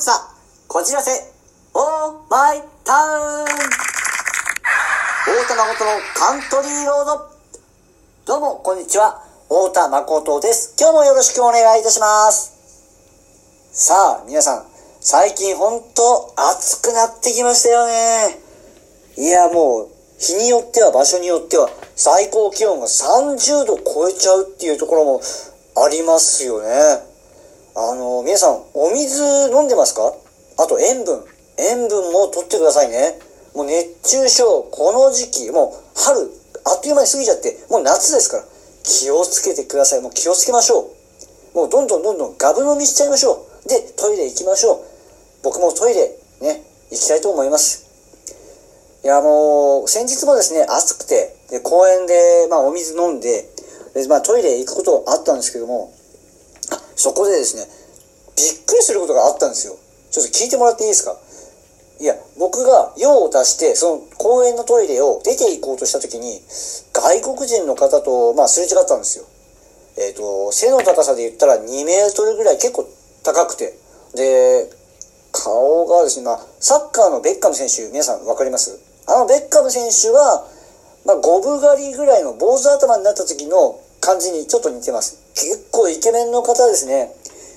口さん、こじらせオーマイタウン、太田誠のカントリーロード。どうもこんにちは、太田誠です。今日もよろしくお願いいたします。さあ皆さん、最近ほんと暑くなってきましたよね。いやもう日によっては場所によっては最高気温が30度超えちゃうっていうところもありますよね。皆さんお水飲んでますか？あと塩分も取ってくださいね。もう熱中症、この時期、もう春あっという間に過ぎちゃってもう夏ですから、気をつけてください。もう気をつけましょう。もうどんどんガブ飲みしちゃいましょう。でトイレ行きましょう。僕もトイレね、行きたいと思います。いやもう先日もですね、暑くてで公園でお水飲んで、トイレ行くことあったんですけども、そこでですね、びっくりすることがあったんですよ。ちょっと聞いてもらっていいですか？いや、僕が用を足してその公園のトイレを出て行こうとした時に、外国人の方とすれ違ったんですよ。背の高さで言ったら2メートルぐらい、結構高くて、で顔がですね、サッカーのベッカム選手、皆さん分かります？あのベッカム選手は五分刈りぐらいの坊主頭になった時の感じにちょっと似てます。結構イケメンの方ですね。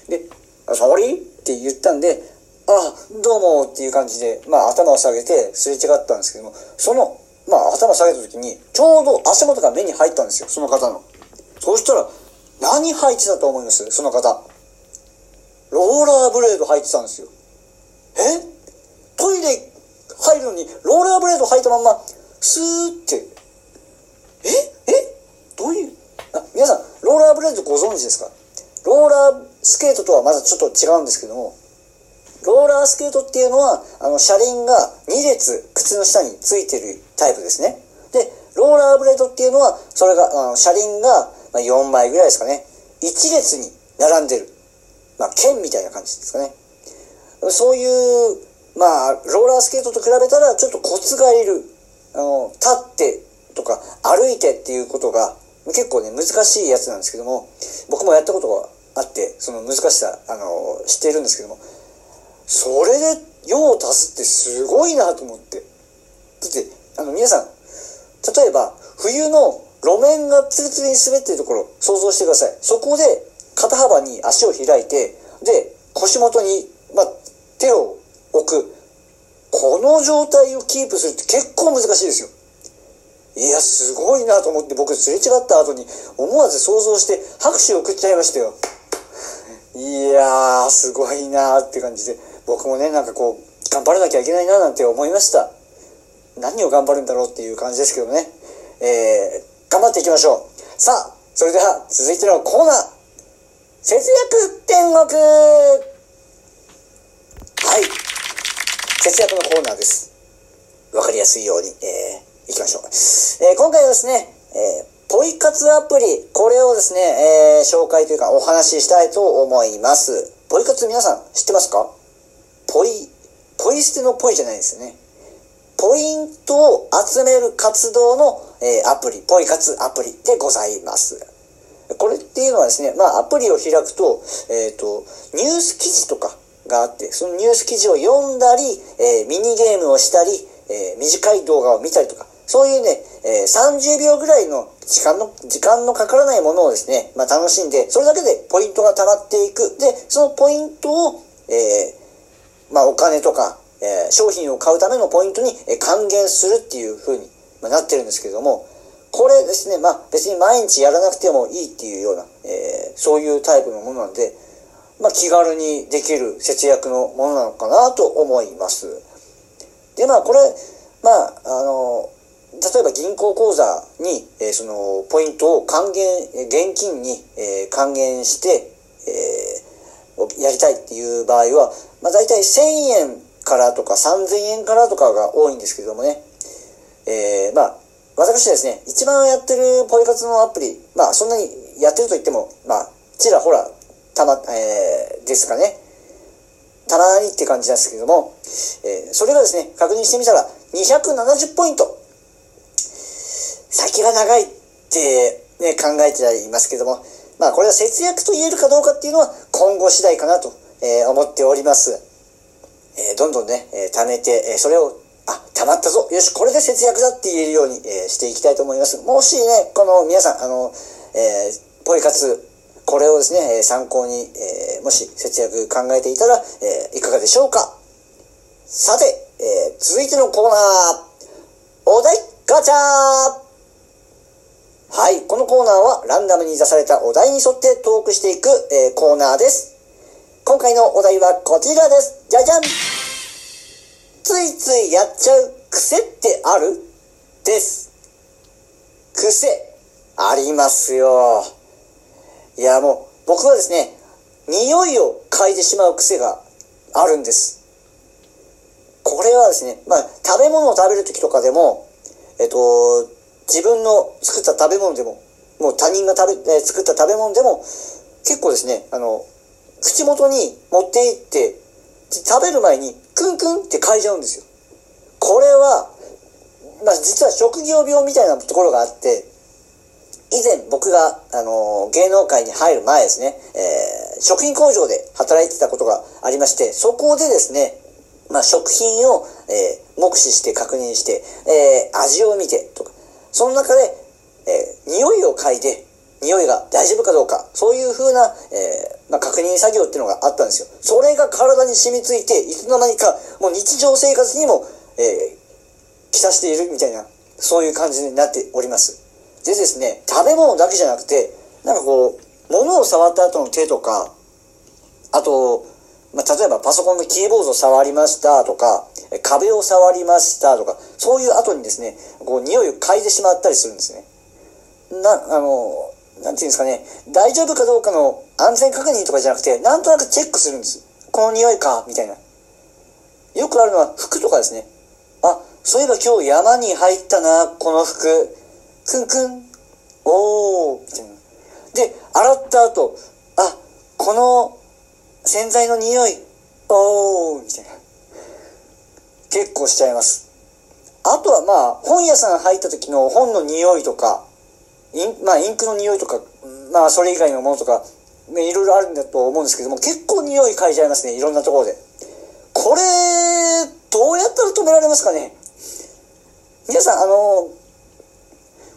で「サボリ?」って言ったんで「あ、どうも」っていう感じで、頭を下げてすれ違ったんですけども、その、頭下げた時にちょうど足元が目に入ったんですよ、その方の。そうしたら何履いてたと思います？その方ローラーブレード履いてたんですよ。え、トイレ入るのにローラーブレード履いたまんまスーって、どういう、皆さんローラーブレードご存知ですか？ローラースケートとはまだちょっと違うんですけども、ローラースケートっていうのは車輪が2列靴の下についてるタイプですね。でローラーブレードっていうのはそれが車輪が4枚ぐらいですかね、1列に並んでる、剣みたいな感じですかね。そういうローラースケートと比べたらちょっとコツがいる、立ってとか歩いてっていうことが結構ね難しいやつなんですけども、僕もやったことがあってその難しさ知っているんですけども、それで用を足すってすごいなと思って。だって皆さん、例えば冬の路面がツルツルに滑っているところ想像してください。そこで肩幅に足を開いて、で腰元に手を置く、この状態をキープするって結構難しいですよ。いやすごいなと思って、僕すれ違った後に思わず想像して拍手を送っちゃいましたよ。いやーすごいなーって感じで、僕もね頑張らなきゃいけないななんて思いました。何を頑張るんだろうっていう感じですけどね、頑張っていきましょう。さあそれでは続いてのコーナー、節約天国。はい、節約のコーナーです。わかりやすいように、いきましょう。今回はですね、ポイ活アプリ、これをですね、紹介というかお話ししたいと思います。ポイ活、皆さん知ってますか？ポイ捨てのポイじゃないですよね。ポイントを集める活動の、アプリ、ポイ活アプリでございます。これっていうのはですね、アプリを開くと、ニュース記事とかがあって、そのニュース記事を読んだり、ミニゲームをしたり、短い動画を見たりとか、そういうね、30秒ぐらいの時間のかからないものをですね、楽しんで、それだけでポイントが溜まっていく。でそのポイントを、お金とか、商品を買うためのポイントに還元するっていう風になってるんですけれども、これですね、別に毎日やらなくてもいいっていうような、そういうタイプのものなんで、気軽にできる節約のものなのかなと思います。で、これ、例えば銀行口座に、そのポイントを還元、現金に、還元して、やりたいっていう場合は、だいたい1000円からとか3000円からとかが多いんですけどもね、私ですね、一番やってるポイ活のアプリ、そんなにやってると言っても、ちらほら、ですかね、たまにって感じですけども、それがですね、確認してみたら270ポイント、先が長いって、ね、考えてはいますけども、これは節約と言えるかどうかっていうのは今後次第かなと、思っております。どんどんね、貯めて、それを溜まったぞ、よしこれで節約だって言えるように、していきたいと思います。もしねこの皆さんポイ活これをですね、参考に、もし節約考えていたら、いかがでしょうか。さて、続いてのコーナー、お題ガチャー。はい、このコーナーはランダムに出されたお題に沿ってトークしていく、コーナーです。今回のお題はこちらです。じゃじゃん。ついついやっちゃう癖ってある？です。癖ありますよ。いやもう僕はですね、匂いを嗅いでしまう癖があるんです。これはですね、食べ物を食べる時とかでも、自分の作った食べ物でも、もう他人が作った食べ物でも、結構ですね、口元に持っていって、食べる前にクンクンって嗅いじゃうんですよ。これは、実は職業病みたいなところがあって、以前僕が、芸能界に入る前ですね、食品工場で働いてたことがありまして、そこでですね、食品を、目視して確認して、味を見てとか、その中で、匂いを嗅いで、匂いが大丈夫かどうか、そういう風な、確認作業っていうのがあったんですよ。それが体に染みついて、いつの間にか、もう日常生活にも、来たしているみたいな、そういう感じになっております。でですね、食べ物だけじゃなくて、物を触った後の手とか、あと、例えばパソコンのキーボードを触りましたとか、壁を触りましたとか、そういう後にですね、匂いを嗅いでしまったりするんですね。なんていうんですかね、大丈夫かどうかの安全確認とかじゃなくて、なんとなくチェックするんです。この匂いか、みたいな。よくあるのは服とかですね。そういえば今日山に入ったな、この服。クンクン。おー、みたいな。で、洗った後、この、洗剤の匂い、おーみたいな。結構しちゃいます。あとは本屋さん入った時の本の匂いとか、インクの匂いとか、それ以外のものとか、いろいろあるんだと思うんですけども、結構匂い嗅いじゃいますね、いろんなところで。これ、どうやったら止められますかね？皆さん、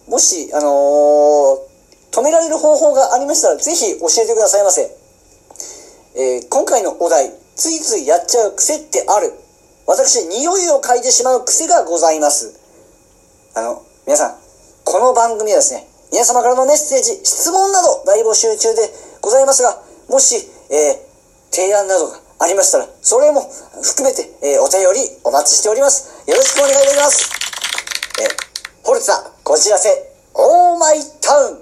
もし、止められる方法がありましたら、ぜひ教えてくださいませ。今回のお題、ついついやっちゃう癖ってある。私、匂いを嗅いでしまう癖がございます。皆さん、この番組はですね、皆様からのメッセージ、質問など大募集中でございますが、もし、提案などがありましたら、それも含めて、お便りお待ちしております。よろしくお願いいたします。ホルツァ、こじらせ、オーマイタウン、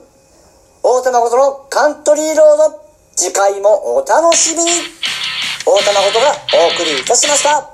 大田誠のカントリーロード、次回もお楽しみに。太田誠がお送りいたしました。